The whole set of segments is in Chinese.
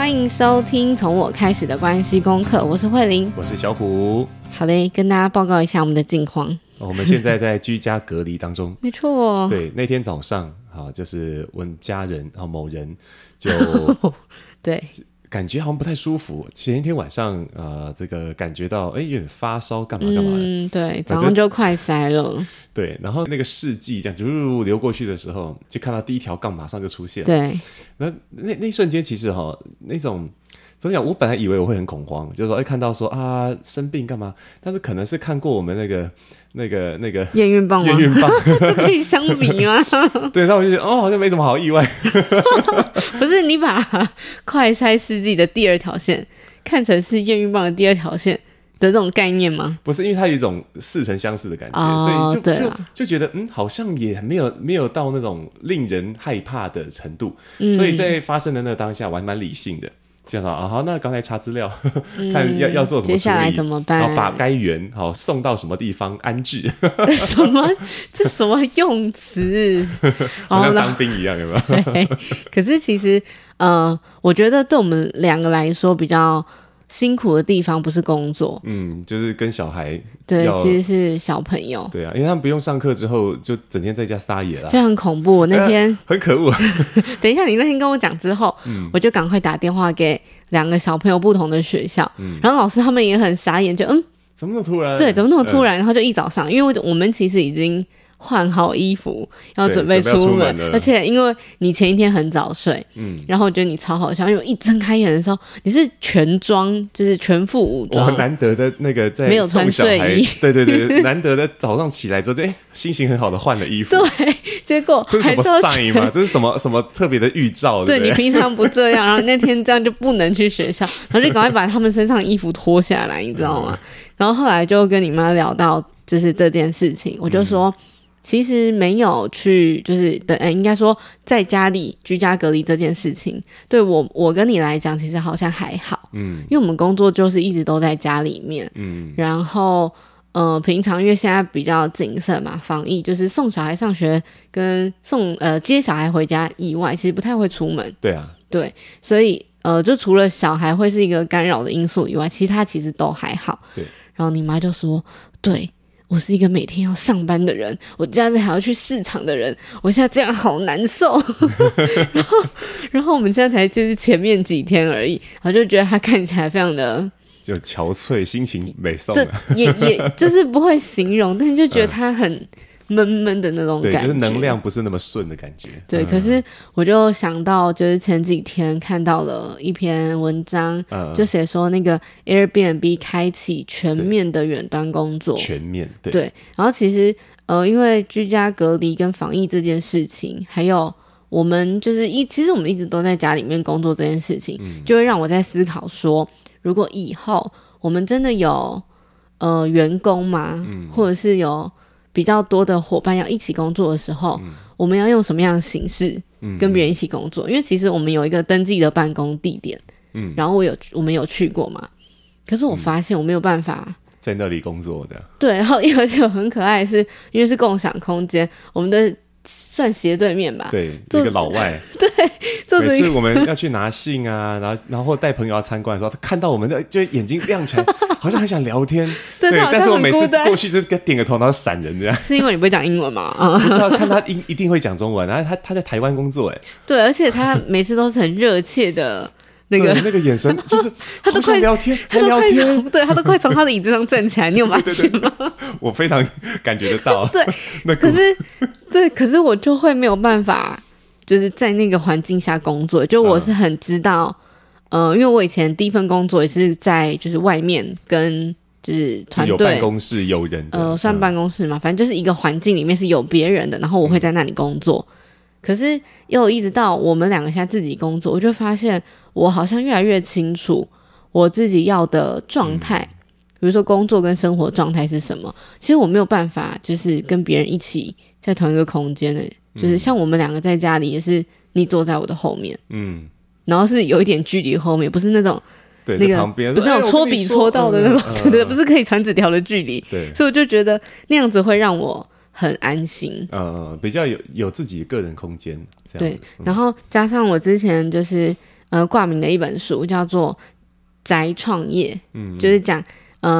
欢迎收听从我开始的关系功课，我是慧玲，我是小虎。好嘞，跟大家报告一下我们的近况哦，我们现在在居家隔离当中没错、哦、对，那天早上啊，就是我家人啊，某人就对感觉好像不太舒服，前一天晚上这个感觉到哎有点发烧干嘛干嘛的、对，早上就快筛了，对，然后那个试剂这样就流过去的时候，就看到第一条杠马上就出现了，对，那一瞬间其实哈，那种怎么讲，我本来以为我会很恐慌，就是说哎看到说啊生病干嘛，但是可能是看过我们那个验孕棒吗？验孕棒这可以相比吗？对，那我就觉得哦，好像没什么好意外。不是，你把快筛试剂的第二条线看成是验孕棒的第二条线的这种概念吗？不是，因为它有一种似曾相识的感觉、哦、所以 就觉得好像也没有到那种令人害怕的程度、所以在发生的那当下我还蛮理性的，这样啊，好，那刚才查资料呵呵、看要做什么处理，接下来怎么办，然后把该员好送到什么地方安置。什么？这什么用词？好像当兵一样，有没有？对。可是其实，我觉得对我们两个来说比较辛苦的地方不是工作，就是跟小孩，对，其实是小朋友，对啊，因为他们不用上课之后就整天在家撒野啦，就很恐怖。我那天、很可恶、等一下你那天跟我讲之后、我就赶快打电话给两个小朋友不同的学校、然后老师他们也很傻眼，就怎么那么突然，对，怎么那么突然、然后就一早上，因为我们其实已经换好衣服要准备出门，而且因为你前一天很早睡、然后我觉得你超好笑，因为我一睁开眼的时候你是全装，就是全副武装，我难得的那个在没有穿睡衣，对对对，难得的早上起来之后就、心情很好的换了衣服，对，结果这是什么 sign 吗？这是什么特别的预兆？ 对， 对， 对，你平常不这样，然后那天这样就不能去学校，然后就赶快把他们身上衣服脱下来，你知道吗？然后后来就跟你妈聊到就是这件事情，我就说、其实没有去，就是应该说在家里居家隔离这件事情，对我跟你来讲，其实好像还好，因为我们工作就是一直都在家里面，然后平常因为现在比较谨慎嘛，防疫就是送小孩上学跟接小孩回家以外，其实不太会出门，对啊，对，所以就除了小孩会是一个干扰的因素以外，其他其实都还好，对。然后你妈就说，对。我是一个每天要上班的人，我假日还要去市场的人，我现在这样好难受。然后我们现在才就是前面几天而已，然后就觉得他看起来非常的就憔悴，心情没送了，也就是不会形容，但是就觉得他很闷闷的那种感觉，对，就是能量不是那么顺的感觉。对，可是我就想到，就是前几天看到了一篇文章，就写说那个 Airbnb 开启全面的远端工作，全面， 对， 对。然后其实因为居家隔离跟防疫这件事情，还有我们就是其实我们一直都在家里面工作这件事情，就会让我在思考说，如果以后我们真的有员工嘛，或者是有比较多的伙伴要一起工作的时候，我们要用什么样的形式跟别人一起工作？因为其实我们有一个登记的办公地点，然后我们有去过嘛，可是我发现我没有办法、在那里工作的。对，然后而且很可爱的是，因为是共享空间，我们的算斜对面吧，对，一个老外，对，每次我们要去拿信啊，然后带朋友要参观的时候，他看到我们的就眼睛亮起来，好像很想聊天， 对， 对，但是我每次过去就点个头，然后闪人这样。是因为你不会讲英文吗？不是啊，看他一定会讲中文，然后他在台湾工作，哎，对，而且他每次都是很热切的。那个眼神就是他都快聊天，他聊天，对，他都快从他的椅子上站起来，你有发现吗？对对对，我非常感觉得到。对，可是我就会没有办法，就是在那个环境下工作。就我是很知道，因为我以前第一份工作也是在就是外面跟就是团队有办公室有人的，算办公室嘛，反正就是一个环境里面是有别人的，然后我会在那里工作。可是又一直到我们两个现在自己工作，我就发现我好像越来越清楚我自己要的状态，比如说工作跟生活状态是什么。其实我没有办法就是跟别人一起在同一个空间的，就是像我们两个在家里也是你坐在我的后面，然后是有一点距离后面，不是那种对，那个旁边不是那种戳笔戳到的那种，对对，不是可以传纸条的距离。对，所以我就觉得那样子会让我很安心，比较有自己个人空间这样子。对，然后加上我之前就是挂名的一本书，叫做宅创业，就是讲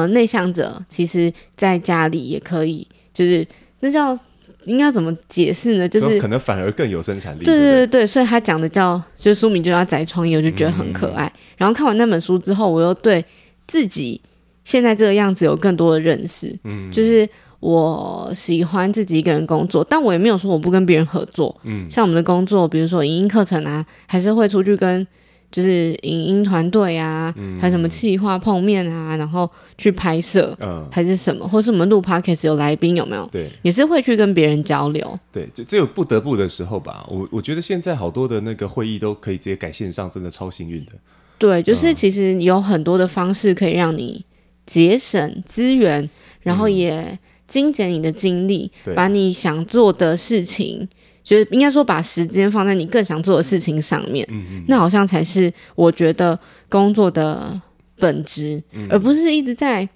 内向者其实在家里也可以，就是那叫应该怎么解释呢，就是可能反而更有生产力，对对 对, 对，所以他讲的叫就是书名就叫宅创业，我就觉得很可爱。然后看完那本书之后，我又对自己现在这个样子有更多的认识，就是我喜欢自己一个人工作，但我也没有说我不跟别人合作，像我们的工作比如说影音课程啊，还是会出去跟就是影音团队啊，还有什么企划碰面啊，然后去拍摄，还是什么，或是我们录 podcast 有来宾有没有？对，也是会去跟别人交流。对，只有不得不的时候吧。我觉得现在好多的那个会议都可以直接改线上，真的超幸运的。对，就是其实有很多的方式可以让你节省资源，然后也精简你的精力，把你想做的事情。就是应该说把时间放在你更想做的事情上面，那好像才是我觉得工作的本质，而不是一直在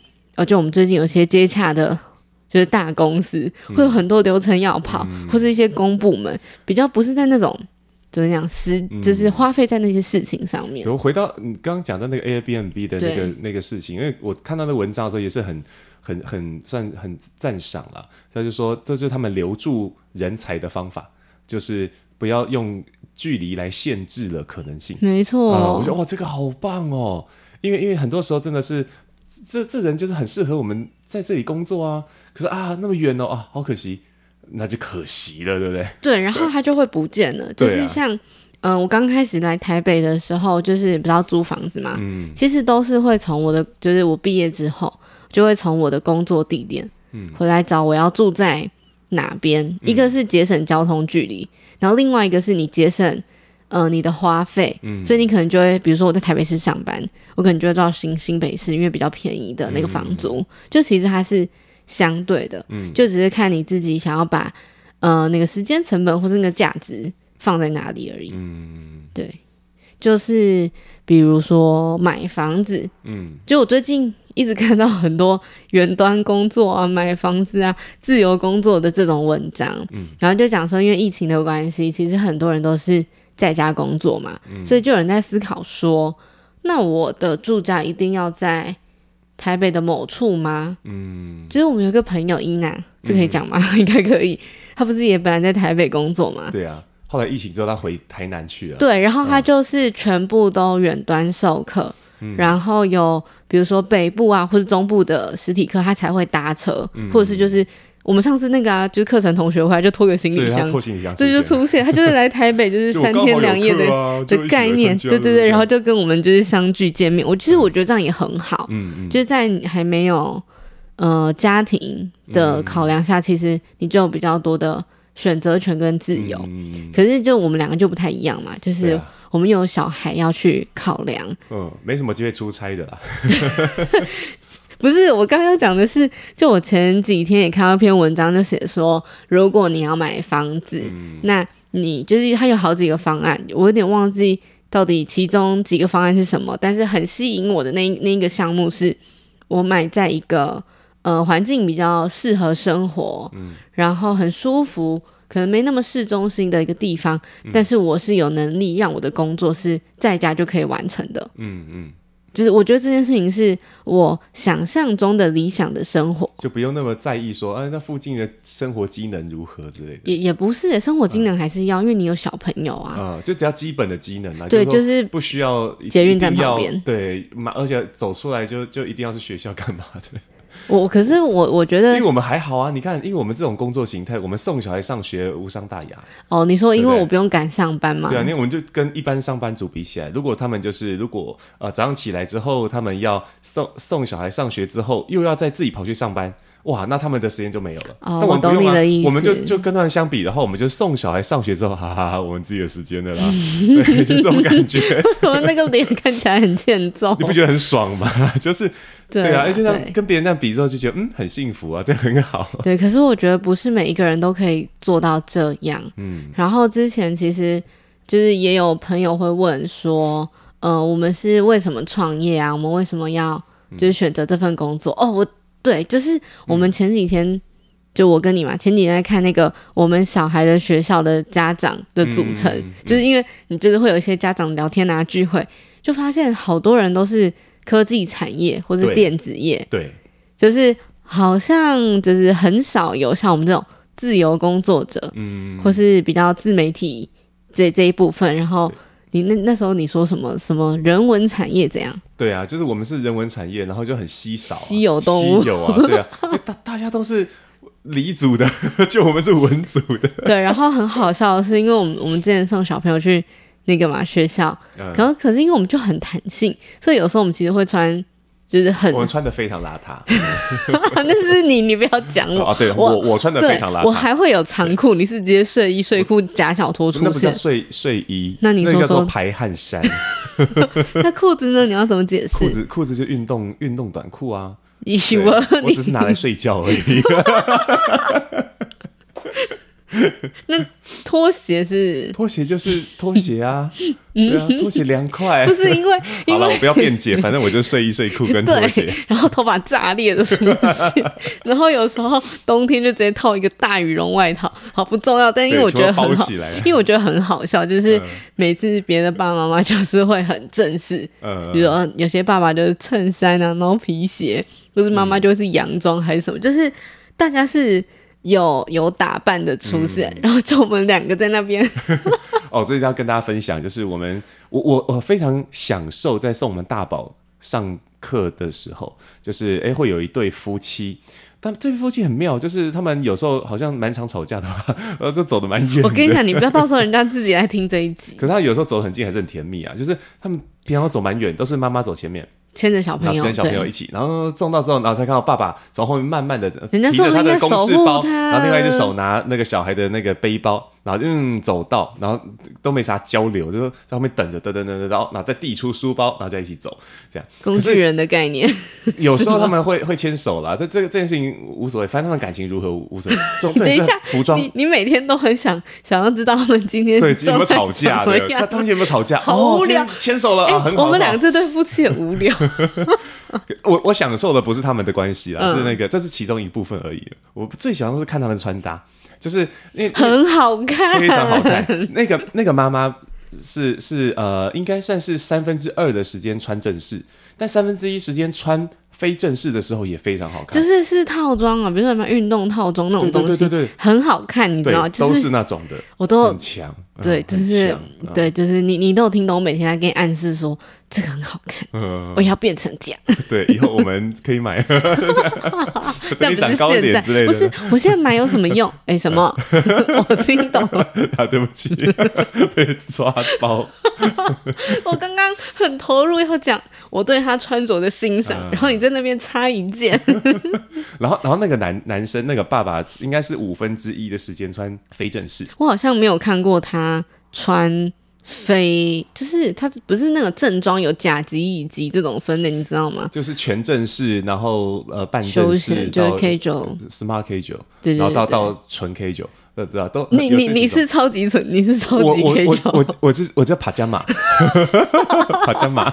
就我们最近有些接洽的就是大公司，会有很多流程要跑，或是一些公部门，比较不是在那种怎么讲就是花费在那些事情上面。我回到你刚刚讲到那个 Airbnb 的那个事情，因为我看到那文章的时候也是很算很赞赏啦，他就说这就是他们留住人才的方法，就是不要用距离来限制了可能性。没错，我觉得哇，这个好棒哦！因为很多时候真的是，这人就是很适合我们在这里工作啊，可是啊那么远哦啊，好可惜，那就可惜了，对不对？对，然后他就会不见了，就是像我刚开始来台北的时候，就是不知道租房子嘛，其实都是会从我的，就是我毕业之后就会从我的工作地点回来找我要住在哪边，一个是节省交通距离，然后另外一个是你节省你的花费，所以你可能就会比如说我在台北市上班，我可能就会到新北市，因为比较便宜的那个房租，就其实它是相对的，就只是看你自己想要把那个时间成本或是那个价值放在哪里而已。对，就是比如说买房子，就我最近一直看到很多远端工作啊、买房子啊、自由工作的这种文章，然后就讲说因为疫情的关系，其实很多人都是在家工作嘛，所以就有人在思考说，那我的住家一定要在台北的某处吗？就是我们有一个朋友伊娜，这可以讲吗？应该可以。她不是也本来在台北工作吗？对啊，后来疫情之后她回台南去了。对，然后她就是全部都远端授课，然后有比如说北部啊或是中部的实体课他才会搭车，或者是就是我们上次那个啊就是课程同学回来就拖个行李箱，对，他拖行李箱就出现他就是来台北就是3天2夜的概念，对对对，然后就跟我们就是相聚见面。我其实我觉得这样也很好，就是在还没有家庭的考量下，其实你就有比较多的选择权跟自由，可是就我们两个就不太一样嘛，就是我们有小孩要去考量，没什么机会出差的啦。不是，我刚刚讲的是，就我前几天也看到一篇文章，就写说，如果你要买房子，那你就是它有好几个方案，我有点忘记到底其中几个方案是什么，但是很吸引我的那一个项目是，我买在一个环境比较适合生活，然后很舒服。可能没那么市中心的一个地方，但是我是有能力让我的工作是在家就可以完成的。就是我觉得这件事情是我想象中的理想的生活，就不用那么在意说，那附近的生活机能如何之类的。也不是耶，生活机能还是要，因为你有小朋友啊，就只要基本的机能啊。对，就是不需要捷运站旁边。对，而且走出来就一定要是学校干嘛的。可是我觉得，因为我们还好啊，你看，因为我们这种工作形态，我们送小孩上学无伤大雅。哦，你说因为我不用赶上班嘛？对啊，因为我们就跟一般上班族比起来，如果他们就是早上起来之后，他们要送小孩上学之后，又要再自己跑去上班，哇，那他们的时间就没有了。但我懂你的意思，我们就跟他们相比的话，我们就送小孩上学之后，哈哈哈，我们自己的时间了啦。对，就这种感觉。我们那个脸看起来很欠揍，你不觉得很爽吗？就是。对啊，而且跟别人那样比之后就觉得很幸福啊，这样很好。对，可是我觉得不是每一个人都可以做到这样。然后之前其实就是也有朋友会问说，我们是为什么创业啊？我们为什么要就是选择这份工作？我对，就是我们前几天就我跟你嘛，前几天在看那个我们小孩的学校的家长的组成，就是因为你就是会有一些家长聊天啊聚会，就发现好多人都是科技产业或是电子业， 对，就是好像就是很少有像我们这种自由工作者，或是比较自媒体 这一部分。然后你 那时候你说什么人文产业怎样？对啊，就是我们是人文产业，然后就很稀少、啊、稀有动物，稀有啊，对啊，大家都是理组的，就我们是文组的。对，然后很好笑的是，因为我们之前送小朋友去那个嘛学校，可是因为我们就很弹性，所以有时候我们其实会穿，就是很我们穿的非常邋遢。那是你不要讲我。哦，对，我穿的非常邋遢。我还会有长裤，你是直接睡衣睡裤假小拖出现。那不叫睡衣，那你说叫做排汗衫。那裤子呢？你要怎么解释？裤子就运动短裤啊。我只是拿来睡觉而已。那拖鞋是？拖鞋就是拖鞋啊，对啊，拖鞋凉快。不是因为好了，我不要辩解，反正我就睡衣、睡裤跟拖鞋。然后头发炸裂的出现，然后有时候冬天就直接套一个大羽绒外套，好不重要，但因为我觉得很好，因为我觉得很好笑，就是每次别的爸爸妈妈就是会很正式，比如说有些爸爸就是衬衫啊，然后皮鞋，或是妈妈就是洋装还是什么，就是大家是。有打扮的出现，然后就我们两个在那边。哦，这要跟大家分享，就是我非常享受在送我们大宝上课的时候，就是会有一对夫妻，但这对夫妻很妙，就是他们有时候好像蛮常吵架的吧，就走得蛮远的。我跟你讲，你不要到时候人家自己来听这一集。可是他有时候走得很近，还是很甜蜜啊，就是他们平常都走蛮远，都是妈妈走前面。牵着小朋友，跟小朋友一起，然后送到之后，然后才看到爸爸从后面慢慢的提着他的公事包，然后另外一只手拿那个小孩的那个背包，然后走到，然后都没啥交流，就在后面等着，等，然后再递出书包，然后再一起走，这样工具人的概念。有时候他们会牵手啦，这件事情无所谓，反正他们感情如何无所谓。等一下，服装，你每天都很想要知道他们今天对有没有吵架的，他们有没有吵架？好无聊，牵手了，很好。我们两个这对夫妻很无聊。我享受的不是他们的关系啦，是那个这是其中一部分而已。我最喜欢的是看他们穿搭，就是很好看，非常好看。那个妈妈是应该算是2/3的时间穿正式，但1/3时间穿非正式的时候也非常好看，就是套装啊，比如说什么运动套装那种东西，对，很好看，你知道吗？就是都是那种的，我都很强，对，就是对，就是你都有听懂，我每天在给你暗示说这个很好看，我也要变成这样。对，以后我们可以买，但不是现在，不是我现在买有什么用？什么？我听懂了啊，对不起，被抓包。我刚刚很投入要讲我对他穿着的欣赏，然后你在那边插一件。然后那个男生那个爸爸应该是1/5的时间穿非正式，我好像没有看过他穿非，就是他不是那个正装有甲级乙级这种分类，你知道吗？就是全正式，然后半正式，就是 K9 Smart K9， 对，然后到纯 K9， 知道都你是超级纯，你是超级 K9， 我叫帕加马，帕加马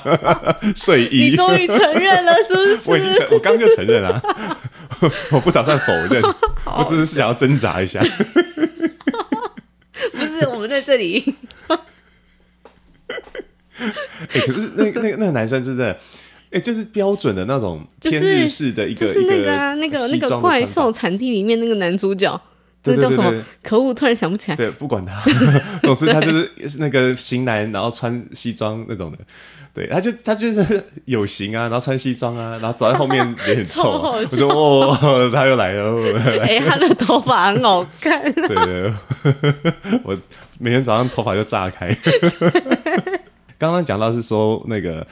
睡衣，你终于承认了是不是？我刚就承认了，啊，我不打算否认，我只是想要挣扎一下。不是我们在这里。可是那个男生真的，就是标准的那种偏日式的一个，就是那个啊，那个怪兽产地里面那个男主角，这叫什么？可恶，突然想不起来。对，不管他，总之他就是那个型男，然后穿西装那种的。对，他就是有型啊，然后穿西装啊，然后走在后面也很臭啊。我说哦，他又来了。他的头发很好看啊。对，我每天早上头发就炸开。刚刚讲到是说那个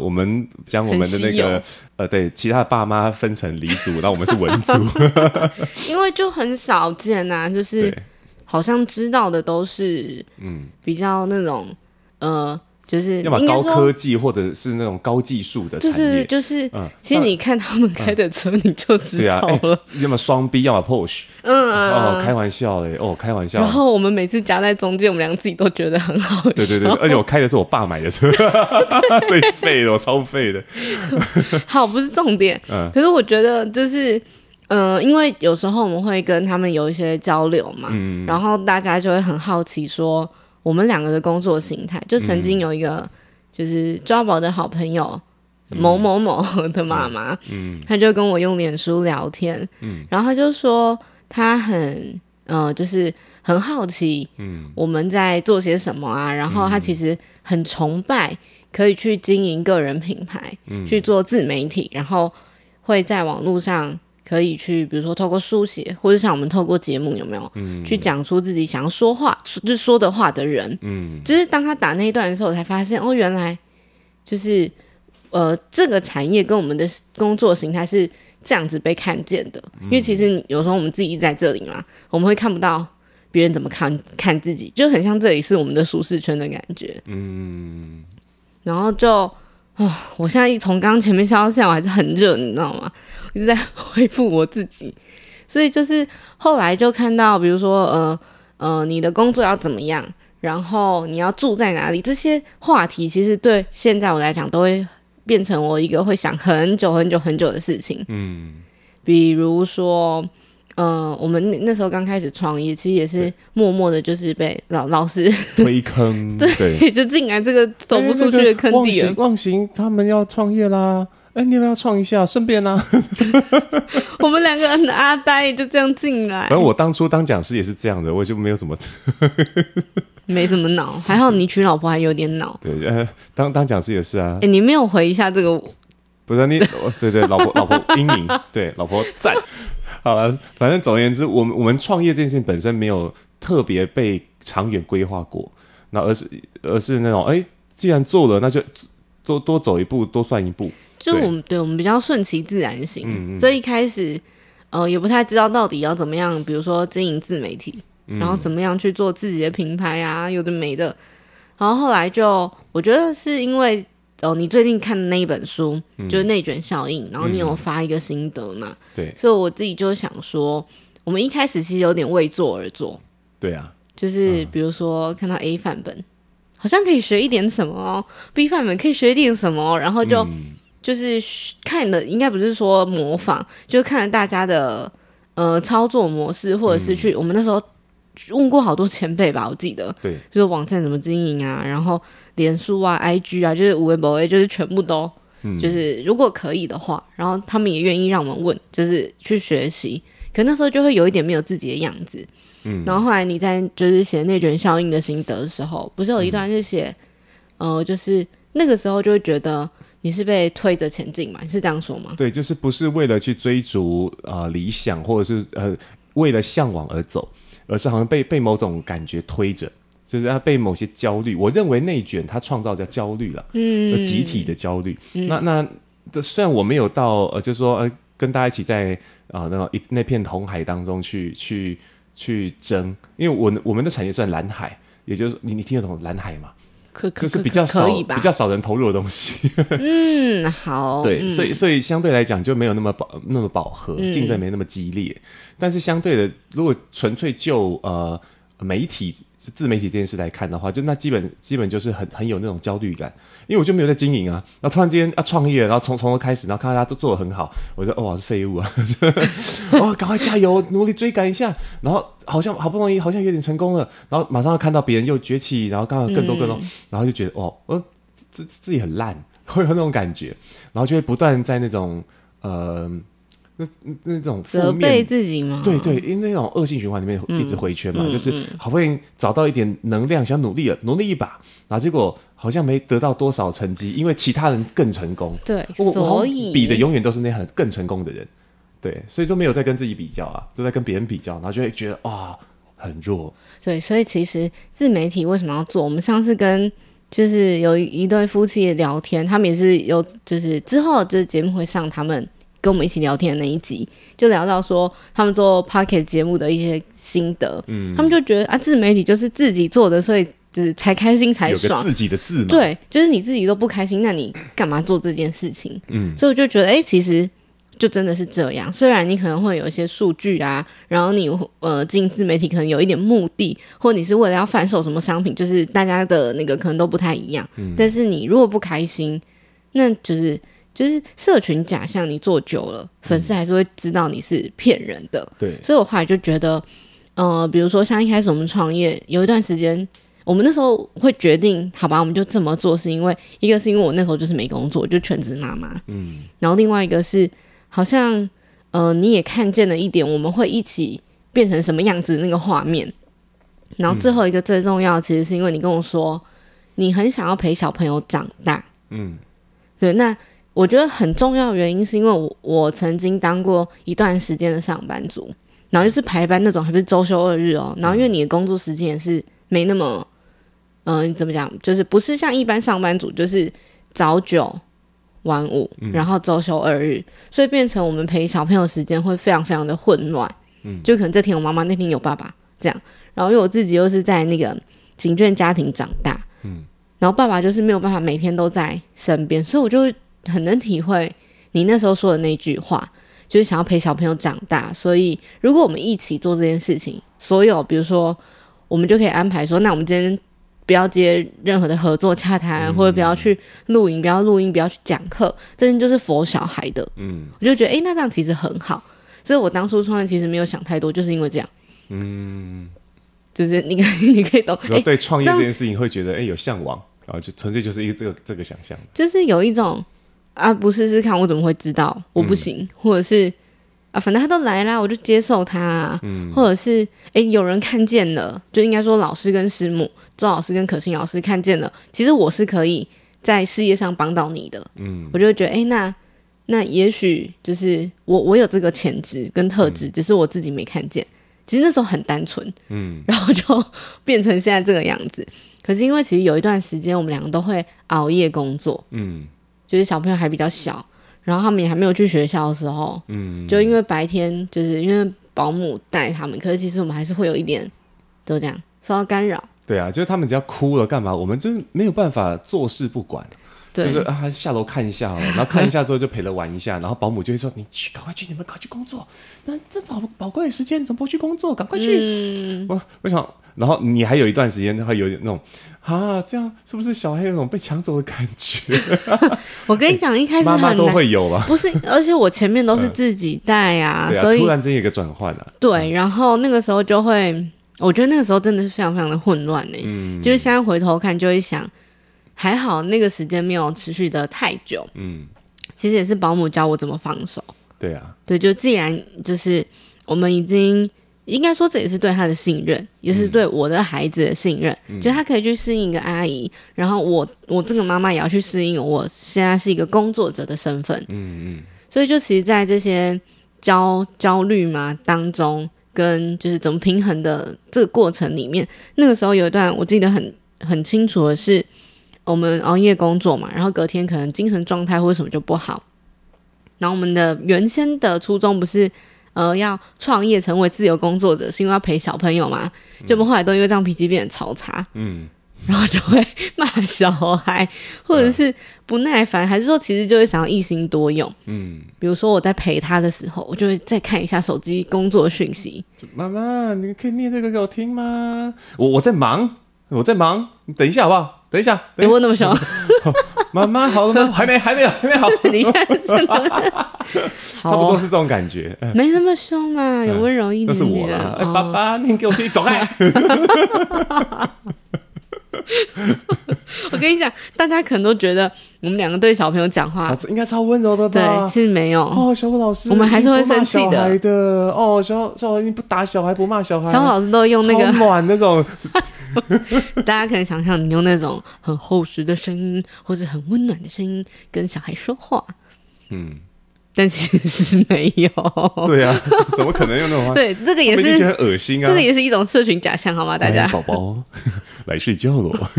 我们将我们的那个对其他的爸妈分成理组，然后我们是文组，因为就很少见啊，就是好像知道的都是比较那种就是要么高科技或者是那种高技术的产业，就是其实你看他们开的车你就知道了，对啊，要么双 B 要么 Porsche， 开玩笑耶，开玩笑。然后我们每次夹在中间，我们俩自己都觉得很好笑。对，而且我开的是我爸买的车，最废的，我超废的。好，不是重点，可是我觉得就是因为有时候我们会跟他们有一些交流嘛，然后大家就会很好奇说我们两个的工作形态。就曾经有一个就是抓宝的好朋友某某某的妈妈，她就跟我用脸书聊天，然后她就说她很就是很好奇我们在做些什么啊，然后她其实很崇拜可以去经营个人品牌，去做自媒体，然后会在网络上可以去比如说透过书写，或者像我们透过节目有没有，去讲出自己想要说话就说的话的人。就是当他打那一段的时候我才发现，哦，原来就是这个产业跟我们的工作形态是这样子被看见的。因为其实有时候我们自己在这里嘛，我们会看不到别人怎么看自己，就很像这里是我们的舒适圈的感觉。然后就我现在从刚前面笑到现在我还是很热，你知道吗？一直在恢复我自己。所以就是后来就看到比如说你的工作要怎么样，然后你要住在哪里，这些话题其实对现在我来讲都会变成我一个会想很久很久很久的事情。比如说我们那时候刚开始创业，其实也是默默的就是被老师推坑对，就进来这个走不出去的坑地了。忘形他们要创业啦，你要不要创一下顺便啊我们两个阿呆就这样进来。反正我当初当讲师也是这样的，我就没有什么没什么脑，还好你娶老婆还有点脑。对，当讲师也是啊。你没有回一下这个，不是你对老婆阴影对老婆赞好了，反正总而言之我们创业这件事情本身没有特别被长远规划过，那而是那种既然做了那就多走一步多算一步，就我们比较顺其自然型。所以一开始也不太知道到底要怎么样，比如说经营自媒体，然后怎么样去做自己的品牌啊，有的没的。然后后来就我觉得是因为你最近看的那一本书，就是内卷效应，然后你有发一个心得嘛，对，所以我自己就想说我们一开始其实有点为做而做。对啊，就是比如说看到 A 范本好像可以学一点什么B 范本可以学一点什么然后就是看了，应该不是说模仿，就看了大家的操作模式，或者是去我们那时候问过好多前辈吧，我记得，对，就是网站怎么经营啊，然后脸书啊 IG 啊，就是有的没的，就是全部都就是如果可以的话，然后他们也愿意让我们问，就是去学习。可那时候就会有一点没有自己的样子。然后后来你在就是写内卷效应的心得的时候，不是有一段是写就是那个时候就会觉得你是被推着前进嘛，你是这样说吗？对，就是不是为了去追逐理想，或者是为了向往而走，而是好像被某种感觉推着，就是他被某些焦虑。我认为内卷它创造叫焦虑了，集体的焦虑。那虽然我没有到就是说跟大家一起在那片红海当中去争，因为我们的产业算蓝海，也就是你听得懂蓝海吗？就是比较少人投入的东西好，对，所以相对来讲就没有那么饱和，竞争没那么激烈。但是相对的，如果纯粹就媒体是自媒体这件事来看的话，就那基本就是很有那种焦虑感，因为我就没有在经营啊，然后突然之间要创业，然后从头开始，然后看到大家都做得很好，我就我是废物啊赶快加油努力追赶一下，然后好不容易好像有点成功了，然后马上要看到别人又崛起，然后刚好更多、然后就觉得自己很烂，会有那种感觉，然后就会不断在那种那种负面责备自己嘛，对，因为那种恶性循环里面一直回圈嘛，就是好不容易找到一点能量，想努力了，努力一把，然后结果好像没得到多少成绩，因为其他人更成功。对，所以比的永远都是那很更成功的人。对，所以就没有在跟自己比较啊，都在跟别人比较，然后就会觉得很弱。对，所以其实自媒体为什么要做？我们上次跟就是有一对夫妻聊天，他们也是有就是之后就是节目会上他们跟我们一起聊天的那一集，就聊到说他们做 podcast 节目的一些心得。他们就觉得自媒体就是自己做的，所以就是才开心才爽，有个自己的字嘛。对，就是你自己都不开心，那你干嘛做这件事情？所以我就觉得其实就真的是这样。虽然你可能会有一些数据啊，然后你经营自媒体可能有一点目的，或你是为了要贩售什么商品，就是大家的那个可能都不太一样。但是你如果不开心，那就是就是社群假象你做久了，粉丝还是会知道你是骗人的。对，所以我后来就觉得比如说像一开始我们创业有一段时间，我们那时候会决定好吧我们就这么做，是因为一个是因为我那时候就是没工作，就全职妈妈，然后另外一个是好像你也看见了一点我们会一起变成什么样子那个画面，然后最后一个最重要的其实是因为你跟我说你很想要陪小朋友长大。对，那我觉得很重要的原因是因为 我曾经当过一段时间的上班族，然后就是排班那种，还不是周休二日哦。然后因为你的工作时间也是没那么怎么讲，就是不是像一般上班族就是早九晚五然后周休二日，所以变成我们陪小朋友时间会非常非常的混乱，就可能这天有妈妈那天有爸爸这样。然后因为我自己又是在那个警眷家庭长大，然后爸爸就是没有办法每天都在身边，所以我就很能体会你那时候说的那句话，就是想要陪小朋友长大。所以如果我们一起做这件事情，所有比如说我们就可以安排说，那我们今天不要接任何的合作洽谈，或者不要去录影，不要录音，不要去讲课，这就是佛小孩的。我就觉得那这样其实很好。所以我当初创业其实没有想太多，就是因为这样。就是你可以懂，对创业这件事情会觉得有向往，然后就纯粹就是一个这个想象，就是有一种不试试看我怎么会知道我不行，或者是反正他都来啦我就接受他或者是有人看见了，就应该说老师跟师母周老师跟可心老师看见了其实我是可以在事业上帮到你的，我就觉得那也许就是我有这个潜质跟特质，只是我自己没看见。其实那时候很单纯，然后就变成现在这个样子。可是因为其实有一段时间我们两个都会熬夜工作，就是小朋友还比较小，然后他们也还没有去学校的时候，就因为白天就是因为保姆带他们，可是其实我们还是会有一点怎么讲受到干扰。对啊，就是他们只要哭了干嘛我们就是没有办法坐视不管，就是下楼看一下然后看一下之后就陪了玩一下然后保姆就会说你去赶快去，你们赶快去工作，那这宝贵的时间怎么不去工作，赶快去。我想然后你还有一段时间会有点那种这样是不是小孩有种被抢走的感觉？我跟你讲一开始很难，妈妈都会有吧？不是，而且我前面都是自己带所以突然间有一个转换对，然后那个时候就会，我觉得那个时候真的是非常非常的混乱就是现在回头看就会想，还好那个时间没有持续的太久，其实也是保姆教我怎么放手。对啊，对，就既然就是我们已经应该说这也是对他的信任，也是对我的孩子的信任，就是他可以去适应一个阿姨，然后我这个妈妈也要去适应我现在是一个工作者的身份，所以就其实在这些焦虑嘛当中，跟就是怎么平衡的这个过程里面，那个时候有一段我记得很清楚的是，我们熬夜工作嘛，然后隔天可能精神状态或什么就不好，然后我们的原先的初衷不是要创业成为自由工作者，是因为要陪小朋友嘛，结果后来都因为这样脾气变得超差，然后就会骂小孩，或者是不耐烦，还是说其实就会想要一心多用。比如说我在陪他的时候，我就会再看一下手机工作讯息，妈妈你可以念这个给我听吗？我在忙你等一下好不好？等一下，你问那么凶？妈妈好了吗？还没好。你现在真的差不多是这种感觉，没那么凶嘛，有温柔一点点。那是我啦，爸爸，你给我听，走开。我跟你讲，大家可能都觉得我们两个对小朋友讲话应该超温柔的吧？对，其实没有小虎老师，我们还是会生气的。小虎老师你不打小孩不骂小孩，小虎老师都用那个超暖那种。大家可能想象你用那种很厚实的声音，或是很温暖的声音跟小孩说话，但其实没有。对啊，怎么可能用那种话？对，这个也是觉得很恶心啊！这个也是一种社群假象，好吗？大家宝宝来睡觉了，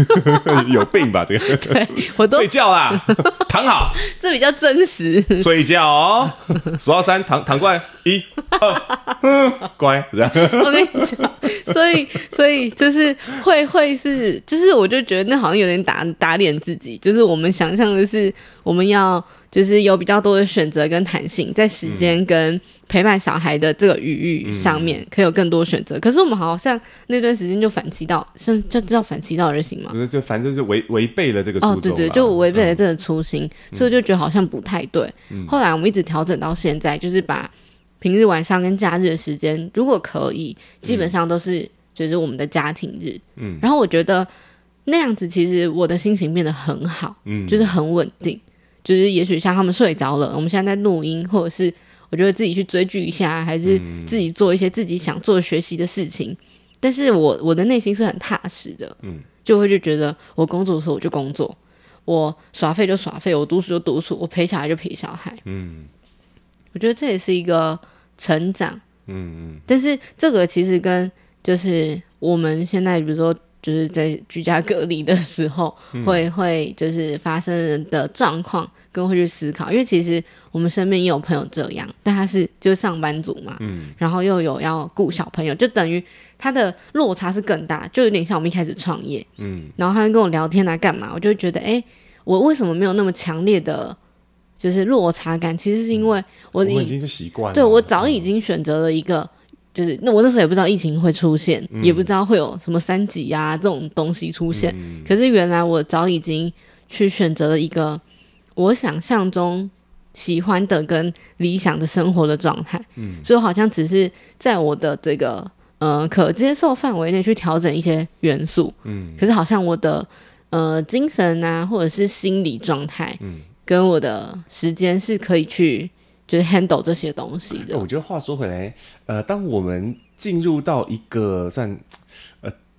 有病吧？这个对我都睡觉啊，躺好，这比较真实。睡觉哦，数到3，躺过来，1、2，乖，这样。我跟你讲，所以就是会是，就是我就觉得那好像有点打脸自己，就是我们想象的是我们要就是有比较多的选择跟弹性，在时间跟陪伴小孩的这个余裕上面可以有更多选择。可是我们好像那段时间就反其道，是这叫反其道而行吗？不是，就反正是违背了这个初衷。哦，对对，就违背了这个初心，所以就觉得好像不太对。后来我们一直调整到现在，就是把平日晚上跟假日的时间，如果可以，基本上都是就是我们的家庭日。嗯，然后我觉得那样子，其实我的心情变得很好，就是很稳定。就是也许像他们睡着了，我们现在在录音，或者是我觉得自己去追剧一下，还是自己做一些自己想做学习的事情，但是我的内心是很踏实的，就会就觉得我工作的时候我就工作，我耍废就耍废，我读书就读书，我陪小孩就陪小孩，我觉得这也是一个成长，但是这个其实跟就是我们现在比如说就是在居家隔离的时候会就是发生的状况跟会去思考，因为其实我们身边也有朋友这样，但他是就是上班族嘛，然后又有要顾小朋友，就等于他的落差是更大，就有点像我们一开始创业，然后他跟我聊天啊干嘛，我就会觉得哎，我为什么没有那么强烈的就是落差感，其实是因为我已经是习惯了，对，我早已经选择了一个就是那我那时候也不知道疫情会出现，也不知道会有什么三级啊这种东西出现，可是原来我早已经去选择了一个我想象中喜欢的跟理想的生活的状态，所以我好像只是在我的这个可接受范围内去调整一些元素，可是好像我的精神啊或者是心理状态跟我的时间是可以去就是 handle 这些东西的。我觉得话说回来，当我们进入到一个算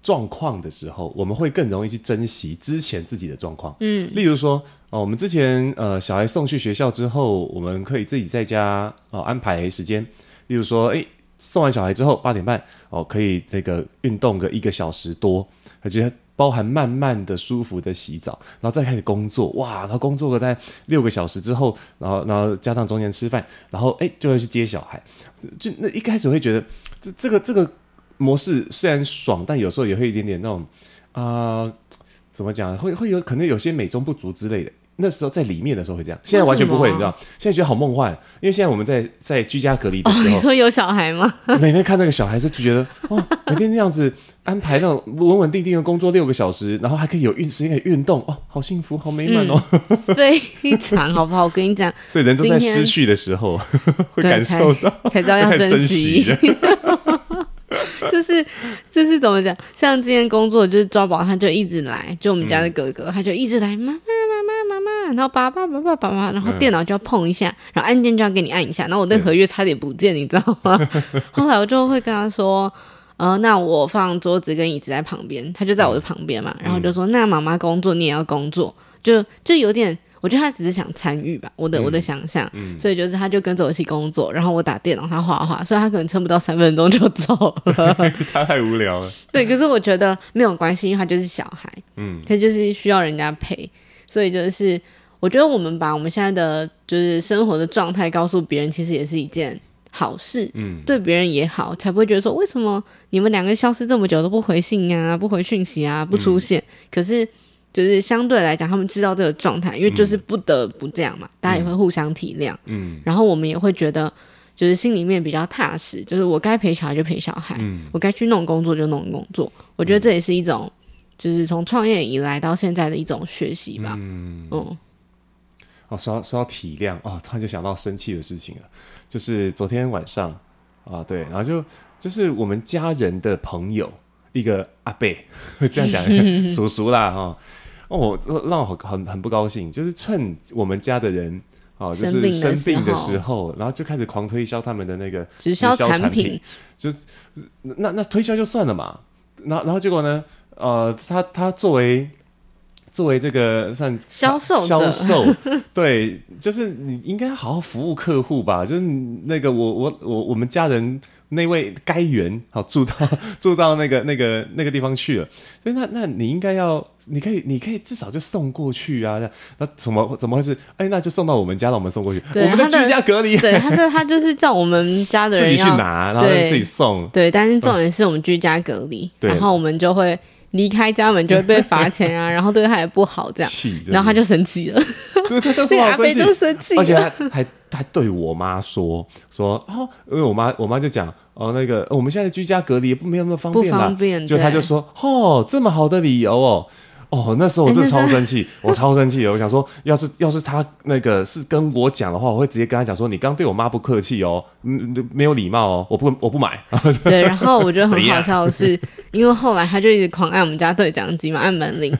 状况的时候，我们会更容易去珍惜之前自己的状况。例如说，我们之前小孩送去学校之后，我们可以自己在家安排时间。例如说，送完小孩之后8:30可以那个运动个1个小时多，我觉得包含慢慢的舒服的洗澡，然后再开始工作，哇，然后工作个大概6个小时之后，然后加上中间吃饭，然后就会去接小孩，就那一开始会觉得这个模式虽然爽，但有时候也会有一点点那种怎么讲，会有可能有些美中不足之类的。那时候在里面的时候会这样，现在完全不会，你知道？现在觉得好梦幻，因为现在我们在居家隔离的时候，你说有小孩吗？每天看那个小孩是觉得哦，每天那样子安排那种稳稳定定的工作6个小时，然后还可以有时间可以运动，哦，好幸福，好美满哦，非常好不好？我跟你讲，所以人都在失去的时候会感受到，才知道要珍惜。就是怎么讲？像今天工作就是抓宝，他就一直来，就我们家的哥哥，他就一直来，妈妈妈妈妈妈，然后爸爸，然后电脑就要碰一下，然后按键就要给你按一下，然后我的合约差点不见，你知道吗？后来我就会跟他说，那我放桌子跟椅子在旁边，他就在我的旁边嘛，然后就说，那妈妈工作你也要工作，就有点。我觉得他只是想参与吧，我的想象，所以就是他就跟着我一起工作，然后我打电脑，他画，所以他可能撑不到3分钟就走了。他太无聊了。对，可是我觉得没有关系，因为他就是小孩，他就是需要人家陪，所以就是我觉得我们把我们现在的就是生活的状态告诉别人，其实也是一件好事，对别人也好，才不会觉得说为什么你们两个消失这么久都不回信啊，不回讯息啊，不出现，可是。就是相对来讲他们知道这个状态，因为就是不得不这样嘛，大家也会互相体谅，然后我们也会觉得就是心里面比较踏实，就是我该陪小孩就陪小孩，我该去弄工作就弄工作，我觉得这也是一种就是从创业以来到现在的一种学习吧。说到体谅，突然就想到生气的事情了，就是昨天晚上对，然后就是我们家人的朋友一个阿伯，这样讲叔叔啦让我很不高兴，就是趁我们家的人就是生病的时候，然后就开始狂推销他们的那个直销产品，就是那推销就算了嘛，然后结果呢，他作为这个算销售对，就是你应该好好服务客户吧，就是那个我们家人那位该员住到那个地方去了，所以那你应该要你可以至少就送过去啊，那怎么会是那就送到我们家，让我们送过去，我们在居家隔离，对，他就是叫我们家的人自己去拿，然后自己送，对，但是重点是我们居家隔离，然后我们就会离开家门就会被罚钱啊，然后对他也不好这样，然后他就生气了。对，他说好生气，就生气，而且还对我妈说哦，因为我妈就讲哦，那个我们现在居家隔离没有那么方便啦，不方便，就他就说哦，这么好的理由哦。哦，那时候我真的超生气，我超生气的。我想说，要是他那个是跟我讲的话，我会直接跟他讲说，你刚对我妈不客气哦，没有礼貌哦，我不买。对，然后我觉得很好笑的是，因为后来他就一直狂按我们家对讲机嘛，按门铃，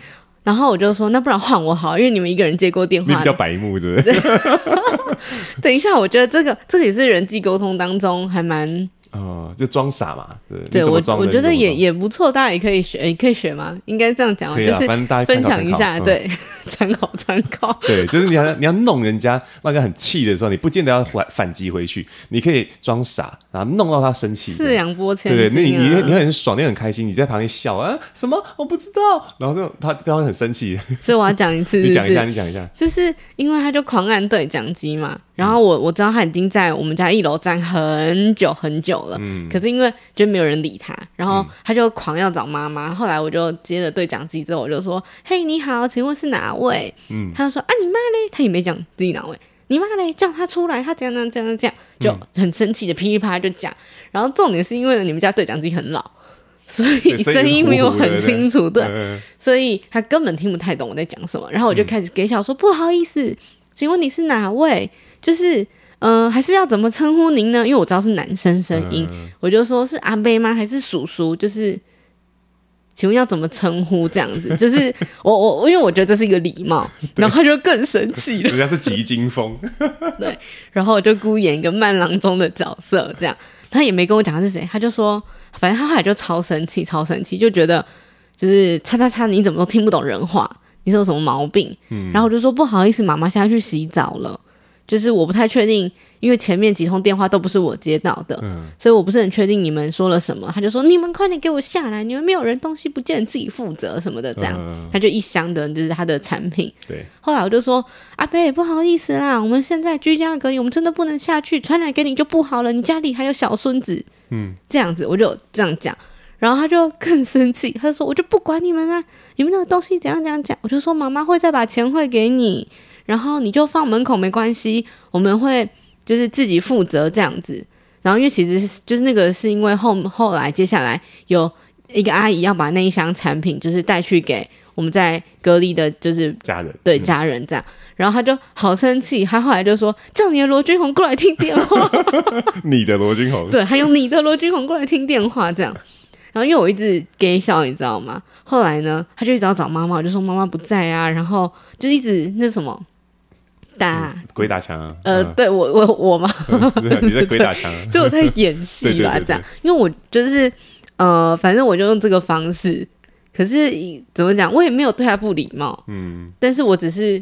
然后我就说，那不然换我好，因为你们一个人接过电话，你比较白目，对不对？等一下，我觉得这个也是人际沟通当中还蛮。就装傻嘛，对，我觉得也不错，大家也可以学，吗？应该这样讲，就是分享一下，对，参考。对，就是你要弄人家，让人家很气的时候，你不见得要反击回去，你可以装傻，然后弄到他生气，四两拨千斤，对，你很爽，你很开心，你在旁边笑啊，什么我不知道，然后他会很生气。所以我要讲一次，你讲一下，就是因为他就狂按对讲机嘛。然后我知道他已经在我们家1楼站很久了，可是因为就没有人理他，然后他就狂要找妈妈。后来我就接了对讲机之后，我就说：“嘿，你好，请问是哪位？”他就说：“啊，你妈嘞？”他也没讲自己哪位，“你妈嘞？”叫他出来，他怎样，就很生气的噼里啪啦就讲。然后重点是因为你们家对讲机很老，所以声音没有很清楚，对，所以他根本听不太懂我在讲什么。然后我就开始给小说：“不好意思，请问你是哪位？”就是还是要怎么称呼您呢？因为我知道是男生声音，我就说是阿伯吗？还是叔叔？就是请问要怎么称呼这样子？就是我因为我觉得这是一个礼貌，然后他就更生气了。人家是急惊风，对。然后我就孤演一个慢郎中的角色，这样他也没跟我讲他是谁，他就说，反正他后来就超生气，就觉得就是叉，你怎么都听不懂人话，你是有什么毛病？然后我就说不好意思，妈妈现在去洗澡了。就是我不太确定，因为前面几通电话都不是我接到的，所以我不是很确定你们说了什么。他就说你们快点给我下来，你们没有人东西不见得自己负责什么的这样，他就一箱的就是他的产品。对，后来我就说阿伯不好意思啦，我们现在居家隔离，我们真的不能下去，传染给你就不好了，你家里还有小孙子，这样子我就这样讲。然后他就更生气，他就说我就不管你们啦，你们那个东西怎样，我就说妈妈会再把钱汇给你。然后你就放门口没关系，我们会就是自己负责这样子。然后因为其实就是那个是因为后来接下来有一个阿姨要把那一箱产品就是带去给我们在隔离的就是家人，对，家人这样。然后他就好生气，他后来就说叫你的罗君宏过来听电话。你的罗君宏，对，还有你的罗君宏过来听电话这样。然后因为我一直给笑你知道吗，后来呢他就一直要找妈妈，我就说妈妈不在啊，然后就一直那什么鬼打墙啊！对我嘛，你在鬼打墙，就我在演戏吧，对，这样。因为我就是反正我就用这个方式，可是怎么讲，我也没有对他不礼貌，但是我只是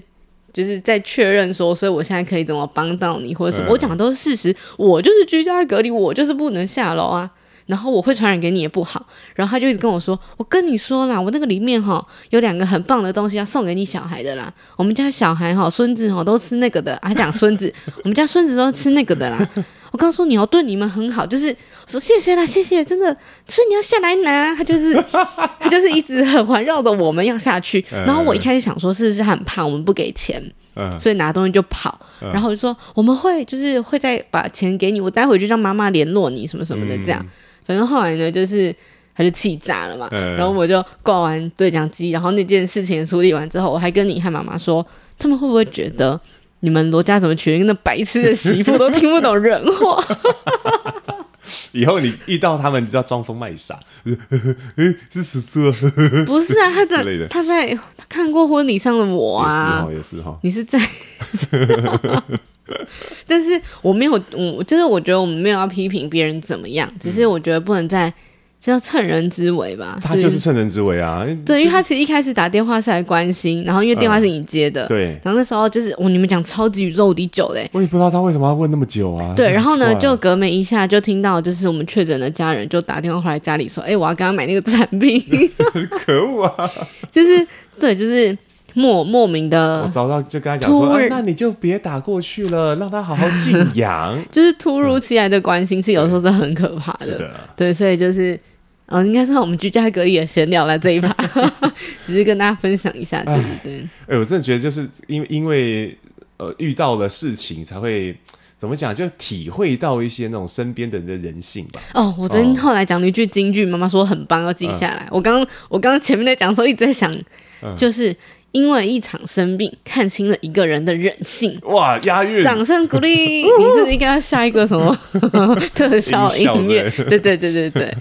就是在确认说，所以我现在可以怎么帮到你或者什么，我讲的都是事实，我就是居家隔离，我就是不能下楼啊。然后我会传染给你也不好，然后他就一直跟我说，我跟你说啦，我那个里面齁有2个很棒的东西要送给你小孩的啦，我们家小孩齁孙子齁都吃那个的，还讲孙子，我们家孙子都吃那个的啦，我告诉你哦，对你们很好，就是我说谢谢，真的，所以你要下来拿。他就是一直很环绕的我们要下去，然后我一开始想说是不是很怕我们不给钱，所以拿东西就跑，然后我就说我们会就是会再把钱给你，我待会就让妈妈联络你什么什么的这样。反正后来呢，就是他就气炸了嘛，然后我就挂完对讲机，然后那件事情处理完之后，我还跟你和妈妈说，他们会不会觉得你们罗家怎么娶一个那白痴的媳妇都听不懂人话？以后你遇到他们就要装疯卖傻，是叔叔，不是啊，他看过婚礼上的我啊，也是哈，你是在。但是我没有，就是我觉得我们没有要批评别人怎么样，只是我觉得不能再就要趁人之危吧。他就是趁人之危啊，对，因为他其实一开始打电话是来关心，然后因为电话是你接的，对，然后那时候就是你们讲超级宇宙无敌久嘞，我也不知道他为什么要问那么久啊。对，然后呢，就隔没一下就听到就是我们确诊的家人就打电话回来家里说，我要跟他买那个产品。可恶啊！就是对，就是。莫名的，我早上就跟他讲说，那你就别打过去了，让他好好静养。就是突如其来的关心，是有时候是很可怕的。对，所以就是，应该是我们居家隔离的闲聊了这一趴，只是跟大家分享一下，对不对？哎，我真的觉得就是因为遇到了事情才会怎么讲，就体会到一些那种身边的人的人性吧。哦，我昨天后来讲了一句金句，妈妈说很棒，要记下来。我刚前面在讲的时候一直在想，就是因为一场生病看清了一个人的人性。哇，押韵！掌声鼓励！你是不是应该要下一个什么特效音乐？对对对对对。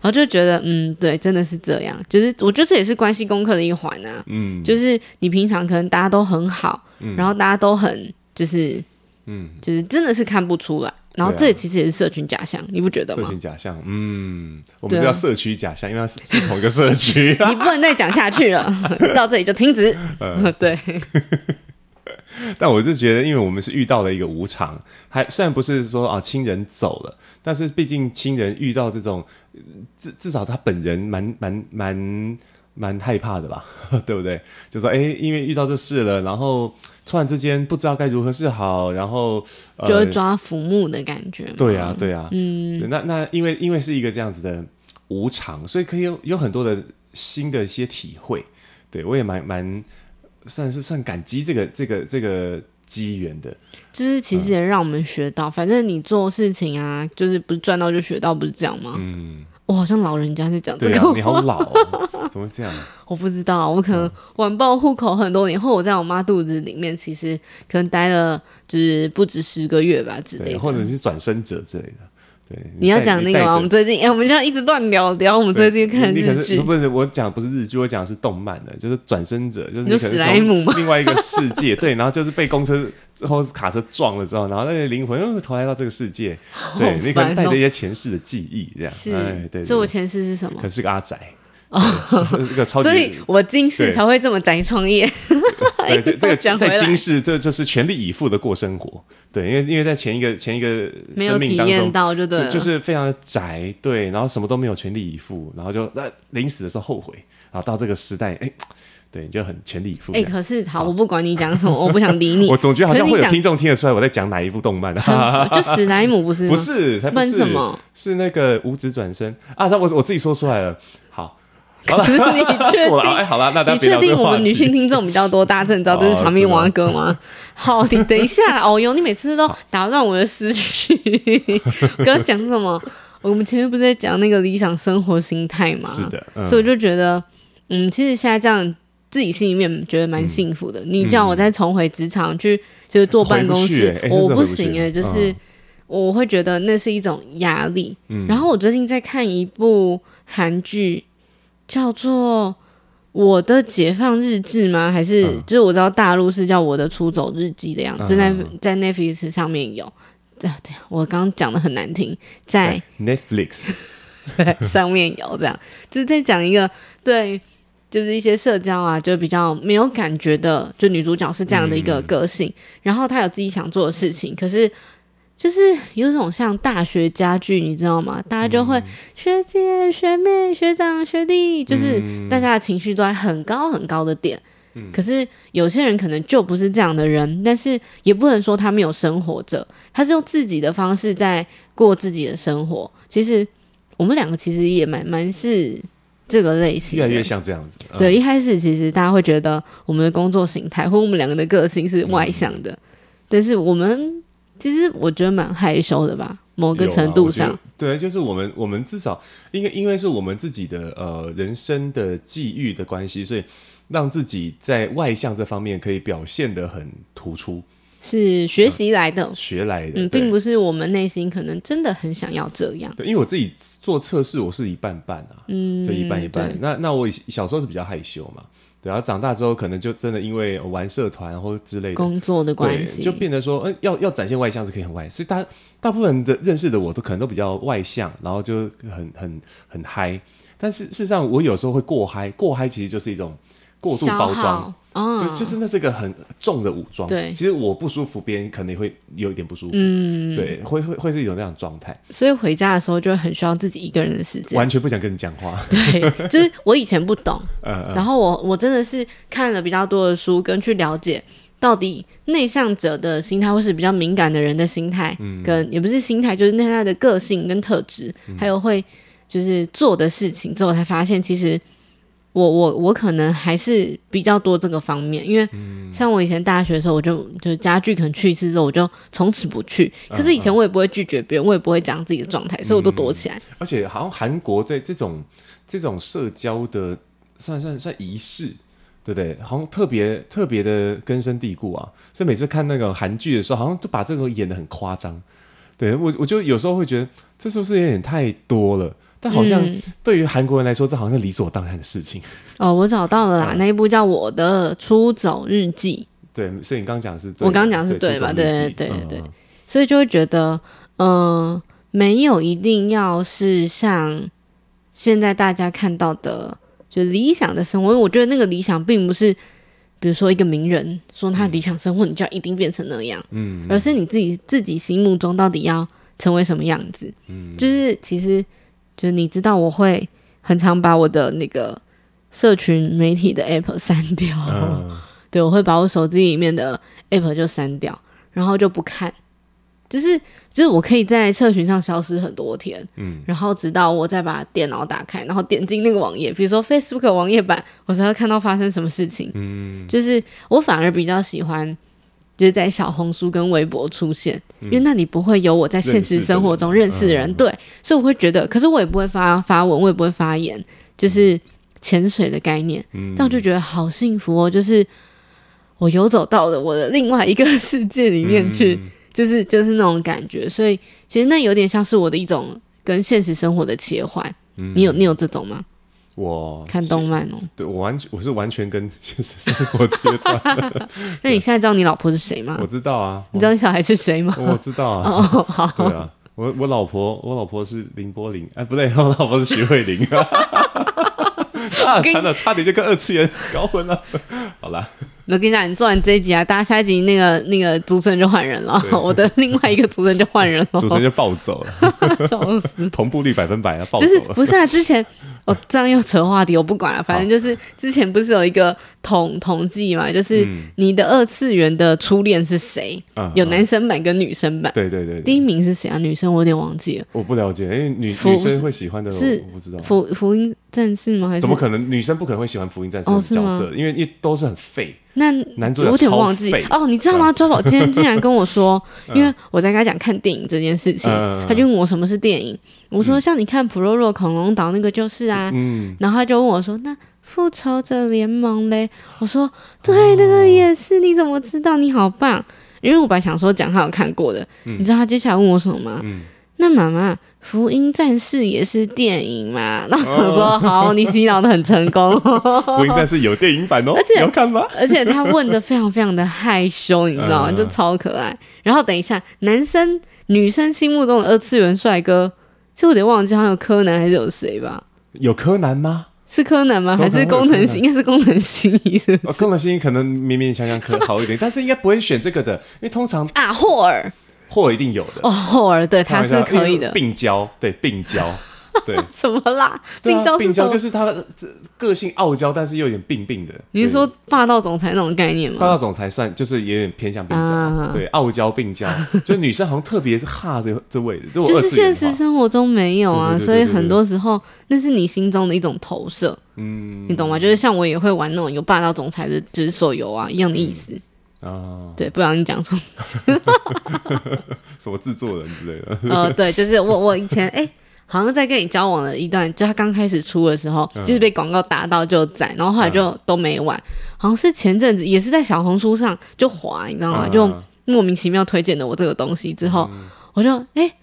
然后就觉得对，真的是这样，就是我觉得这也是关系功课的一环啊。就是你平常可能大家都很好，然后大家都很就是真的是看不出来。然后这其实也是社群假象，你不觉得吗？社群假象，我们叫社区假象，因为它是同一个社区。你不能再讲下去了，到这里就停止。对。但我是觉得因为我们是遇到了一个无常，还虽然不是说啊亲人走了，但是毕竟亲人遇到这种至少他本人蛮害怕的吧，对不对？就说因为遇到这事了，然后突然之间不知道该如何是好，然后就会抓浮木的感觉。对啊对啊，对，那因为是一个这样子的无常，所以可以有很多的新的一些体会。对，我也蛮算感激这个机缘的，就是其实也让我们学到，反正你做事情啊，就是不是赚到就学到，不是这样吗？我好像老人家在讲这个话。对啊，你好老哦，怎么这样？我不知道，我可能晚报户口很多年后，我在我妈肚子里面，其实可能待了就是不止10个月吧之类的，或者是转生者之类的。对，你要讲那个吗？我们最近我们现在一直乱聊我们最近看日剧。不是，我讲不是日剧，我讲的是动漫的，就是转生者，就是你可能从另外一个世界，对，然后就是被公车或卡车撞了之后，然后那个灵魂又投胎到这个世界，对，你可能带着一些前世的记忆这样。是，对，所以我前世是什么？可能是个阿宅。所以我今世才会这么宅创业。对，这个在今世就是全力以赴的过生活。对，因为在前一个生命当中没有体验到就对了，就是非常的宅，对，然后什么都没有全力以赴，然后就临死的时候后悔，然后到这个时代，对，就很全力以赴。可是好，我不管你讲什么，我不想理你。我总觉得好像会有听众听得出来我在讲哪一部动漫啊？就史莱姆不是吗？不是，才不是什么？是那个无职转生啊！我自己说出来了。好。可是你确定？好啦，那大家别聊这个话题。你确定我们女性听众比较多？大家真的知道这是长命蛙哥吗？好，你等一下。哦哟，你每次都打乱我的思绪。刚刚讲什么？我们前面不是在讲那个理想生活心态吗？是的，所以我就觉得，其实现在这样自己心里面觉得蛮幸福的。你叫我再重回职场去，就是坐办公室，我不行哎，就是我会觉得那是一种压力。然后我最近在看一部韩剧。叫做我的解放日志吗？还是就是我知道大陆是叫我的出走日记的样子，在 Netflix 上面有。对，我刚刚讲的很难听，在 Netflix 上面有这样，就是在讲一个对，就是一些社交啊，就比较没有感觉的，就女主角是这样的一个个性，然后她有自己想做的事情，可是。就是有种像大学家具，你知道吗？大家就会学姐、学妹、学长、学弟，就是大家的情绪都在很高很高的点。可是有些人可能就不是这样的人，但是也不能说他没有生活着，他是用自己的方式在过自己的生活。其实我们两个其实也蛮是这个类型，越来越像这样子。对，一开始其实大家会觉得我们的工作形态或我们两个的个性是外向的，但是我们。其实我觉得蛮害羞的吧，某个程度上。对，就是我们至少因为是我们自己的人生的际遇的关系，所以让自己在外向这方面可以表现得很突出，是学习来的，学来的，并不是我们内心可能真的很想要这样。对，因为我自己做测试，我是一半半啊，就一半一半。那我小时候是比较害羞嘛。然后长大之后，可能就真的因为玩社团或之类的工作的关系，就变得说，要展现外向是可以很外向，所以大部分的认识的我都可能都比较外向，然后就很嗨。但是事实上，我有时候会过嗨，过嗨其实就是一种过度包装，就是那是个很重的武装。对，其实我不舒服，别人可能会有一点不舒服，对，会是一种那种状态。所以回家的时候就很需要自己一个人的时间，完全不想跟你讲话。对，就是我以前不懂，然后我真的是看了比较多的书，跟去了解到底内向者的心态，或是比较敏感的人的心态，跟也不是心态，就是内在的个性跟特质，还有会就是做的事情之后，才发现其实。我可能还是比较多这个方面，因为像我以前大学的时候，我就家具可能去一次之后我就从此不去，可是以前我也不会拒绝别人，我也不会讲自己的状态，所以我都躲起来。而且好像韩国对这种社交的算仪式，对不对？好像特别的根深蒂固啊，所以每次看那个韩剧的时候，好像都把这个演得很夸张。对，我就有时候会觉得这是不是有点太多了，但好像对于韩国人来说，这好像是理所当然的事情。哦，我找到了啦，那一部叫《我的出走日记》。对，所以你刚讲的是对，我刚讲是对吧？对，所以就会觉得，没有一定要是像现在大家看到的，就是理想的生活。因为我觉得那个理想并不是，比如说一个名人说他理想生活，你就要一定变成那样，而是你自己心目中到底要成为什么样子，就是其实。就是你知道我会很常把我的那个社群媒体的 app 删掉，对，我会把我手机里面的 app 就删掉，然后就不看，就是我可以在社群上消失很多天，然后直到我再把电脑打开，然后点进那个网页，比如说 Facebook 网页版，我才会看到发生什么事情，就是我反而比较喜欢就是在小红书跟微博出现，因为那里不会有我在现实生活中认识的人，对，所以我会觉得，可是我也不会发文，我也不会发言，就是潜水的概念，但我就觉得好幸福哦，就是我游走到了我的另外一个世界里面去，就是那种感觉，所以其实那有点像是我的一种跟现实生活的切换，你有这种吗？我看动漫哦，对，我是完全跟现实生活切断。那你现在知道你老婆是谁吗？我知道啊。你知道你小孩是谁吗？我知道啊。哦，好。对啊，我老婆是林柏林，哎，不对，我老婆是徐慧玲。啊，惨了，差点就跟二次元搞混了。好啦，我跟你讲，你做完这一集啊，大家下一集那个主持人就换人了，我的另外一个主持人就换人了，主持人就暴走了，笑死，同步率100%啊，暴走了。就是不是啊？之前。哦，这样又扯话题，我不管了。反正就是之前不是有一个统计嘛，就是你的二次元的初恋是谁，有男生版跟女生版。对，第一名是谁啊？女生我有点忘记了，我不了解，因为女生会喜欢的我不知道。福音战士吗？还是怎么可能？女生不可能会喜欢福音战士的角色，因为都是很废。那男主角超废，我有点忘记哦，你知道吗？周宝今天竟然跟我说，因为我在跟他讲看电影这件事情，他就问我什么是电影，我说像你看《普洛洛恐龙岛》那个就是啊，然后他就问我说，那复仇者联盟嘞？我说对，那个也是，你怎么知道？你好棒！因为我本来想说讲他有看过的，你知道他接下来问我什么吗？那妈妈，福音战士也是电影嘛？然后我说、好，你洗脑的很成功。福音战士有电影版哦，而且你要看吗？而且他问的非常非常的害羞，你知道吗？就超可爱。然后等一下，男生女生心目中的二次元帅哥，其实我得忘记，好像有柯南还是有谁吧？有柯南吗？是柯南吗？还是工藤新？应该是工藤新一，是不是？工藤新一可能勉勉强强可好一点，但是应该不会选这个的，因为通常啊，霍尔。霍尔一定有的哦，霍尔对他是可以的，病娇，对什么啦？病娇就是他个性傲娇，但是又有点病的。你是说霸道总裁那种概念吗？霸道总裁算就是有点偏向病娇，对，傲娇病娇，就女生好像特别哈这位的，就是现实生活中没有啊，所以很多时候那是你心中的一种投射，你懂吗？就是像我也会玩那种有霸道总裁的，就是手游啊一样的意思。对，不然你讲错什么制作人之类的。对，就是我以前好像在跟你交往的一段，就他刚开始出的时候，就是被广告打到就载，然后后来就都没玩。好像是前阵子也是在小红书上就滑，你知道吗？就莫名其妙推荐了我这个东西之后，我就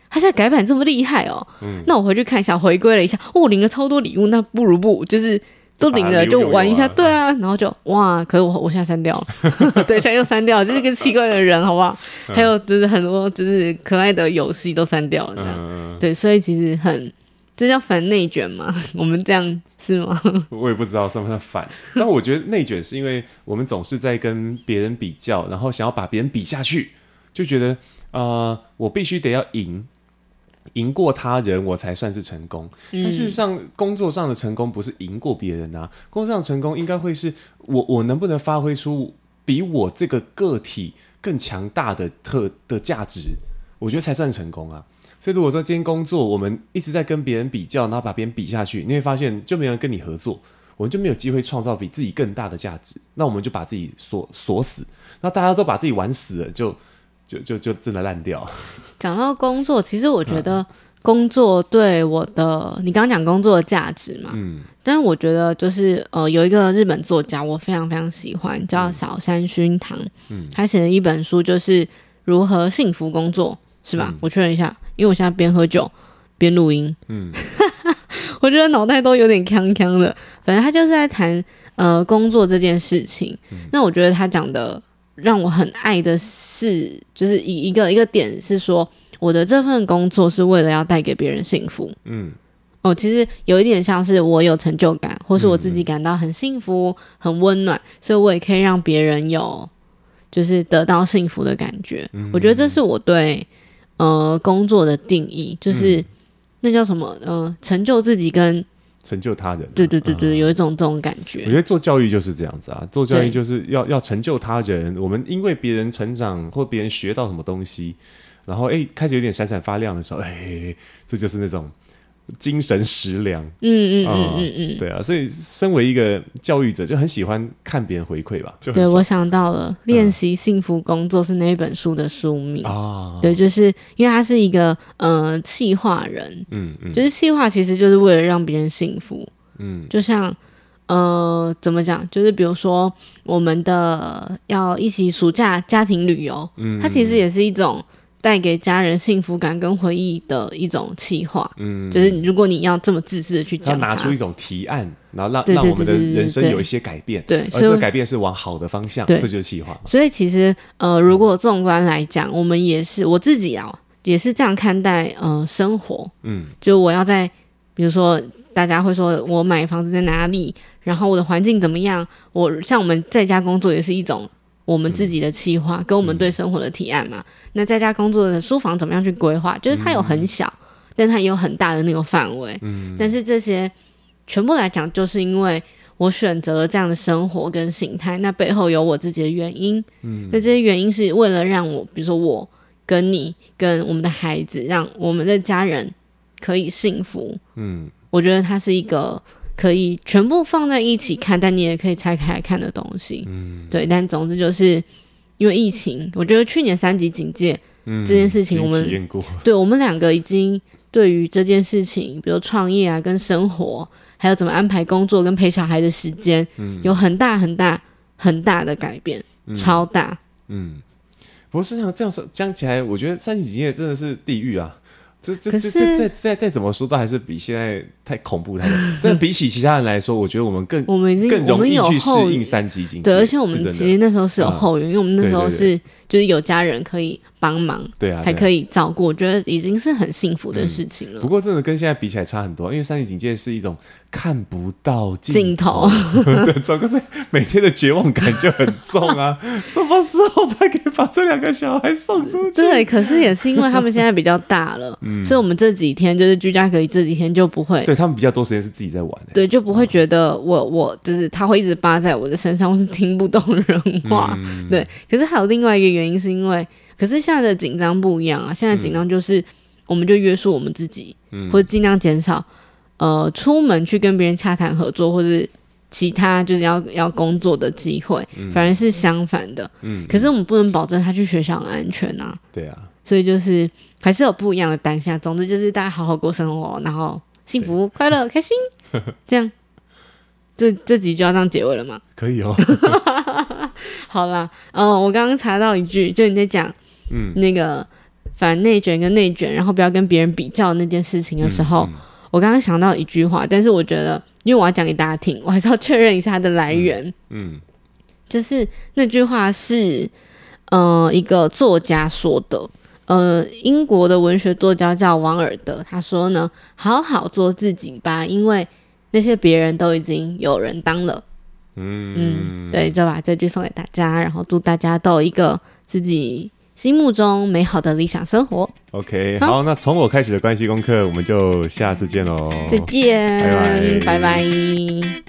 他现在改版这么厉害哦，那我回去看一下，回归了一下，我领了超多礼物，那不如就是。都领了就玩一下，对啊，然后就哇！可是我现在删掉了，对，现在又删掉了，就是个奇怪的人，好不好？还有就是很多就是可爱的游戏都删掉了這樣，对，所以其实很这叫反内卷嘛？我们这样是吗？我也不知道算不算反，但我觉得内卷是因为我们总是在跟别人比较，然后想要把别人比下去，就觉得我必须得要赢过他人我才算是成功，但事实上工作上的成功不是赢过别人啊，工作上的成功应该会是我能不能发挥出比我这个个体更强大的价值，我觉得才算成功啊。所以如果说今天工作我们一直在跟别人比较，然后把别人比下去，你会发现就没人跟你合作，我们就没有机会创造比自己更大的价值，那我们就把自己锁死，那大家都把自己玩死了，就真的烂掉。讲到工作，其实我觉得工作对我的，你刚刚讲工作的价值嘛，但是我觉得就是有一个日本作家我非常非常喜欢，叫小山薰堂，他写了一本书就是如何幸福工作，是吧？我确认一下，因为我现在边喝酒边录音，我觉得脑袋都有点呛呛的。反正他就是在谈工作这件事情。那我觉得他讲的让我很爱的是，就是一个点是说，我的这份工作是为了要带给别人幸福。其实有一点像是我有成就感，或是我自己感到很幸福、很温暖，所以我也可以让别人有就是得到幸福的感觉。我觉得这是我对工作的定义，就是那叫什么成就自己跟成就他人，对，有一种这种感觉。我觉得做教育就是这样子啊，做教育就是要成就他人，我们因为别人成长或别人学到什么东西，然后开始有点闪闪发亮的时候，这就是那种精神食粮。对啊，所以身为一个教育者，就很喜欢看别人回馈吧。对，我想到了，《练习幸福工作》是那一本书的书名啊。对，就是因为他是一个企划人，就是企划其实就是为了让别人幸福。就像怎么讲，就是比如说我们的要一起暑假家庭旅游，它其实也是一种带给家人幸福感跟回忆的一种企划。就是如果你要这么自私的去讲它，要拿出一种提案，然后让我们的人生有一些改变，而这个改变是往好的方向，这就是企划。所以其实如果纵观来讲，我们也是，我自己啊也是这样看待生活。就我要在，比如说大家会说我买房子在哪里，然后我的环境怎么样，我像我们在家工作也是一种我们自己的企划跟我们对生活的提案嘛。那在家工作的书房怎么样去规划，就是它有很小，但它也有很大的那个范围。但是这些全部来讲，就是因为我选择了这样的生活跟形态，那背后有我自己的原因。那这些原因是为了让我，比如说我跟你跟我们的孩子，让我们的家人可以幸福。我觉得它是一个可以全部放在一起看，但你也可以拆开来看的东西。对，但总之就是因为疫情，我觉得去年3级警戒这件事情，我们体验过。对，我们两个已经对于这件事情，比如创业啊跟生活，还有怎么安排工作跟陪小孩的时间，有很大很大很大的改变，超大。不过事实上这样说讲起来，我觉得3级警戒真的是地狱啊。再怎么说都还是比现在太恐怖太多，但比起其他人来说，我觉得我们更容易去适应3级警戒。对，而且我们其实那时候是有后援，因为我们那时候对，就是有家人可以帮忙，对啊，还可以照顾，我觉得已经是很幸福的事情了。不过真的跟现在比起来差很多，因为3级警戒是一种看不到尽头对，主要就是每天的绝望感就很重啊。什么时候才可以把这2个小孩送出去？对，可是也是因为他们现在比较大了。所以我们这几天就是居家隔离，这几天就不会，对，他们比较多时间是自己在玩，对，就不会觉得我就是他会一直扒在我的身上，我是听不懂人话。对，可是还有另外一个原因是因为，可是现在的紧张不一样啊，现在紧张就是我们就约束我们自己，或者尽量减少出门去跟别人洽谈合作，或是其他就是要工作的机会，反而是相反的。可是我们不能保证他去学校很安全啊，对啊，所以就是还是有不一样的当下。总之就是大家好好过生活，然后幸福快乐开心这样。这集就要这样结尾了吗？可以哦好啦，我刚刚查到一句，就你在讲那个反内卷跟内卷，然后不要跟别人比较那件事情的时候，我刚刚想到一句话，但是我觉得因为我要讲给大家听，我还是要确认一下它的来源。就是那句话是一个作家说的，英国的文学作家叫王尔德，他说呢，好好做自己吧，因为那些别人都已经有人当了。对，就把这句送给大家，然后祝大家都有一个自己心目中美好的理想生活。 OK， 好，那从我开始的关系功课，我们就下次见咯。再见，拜拜。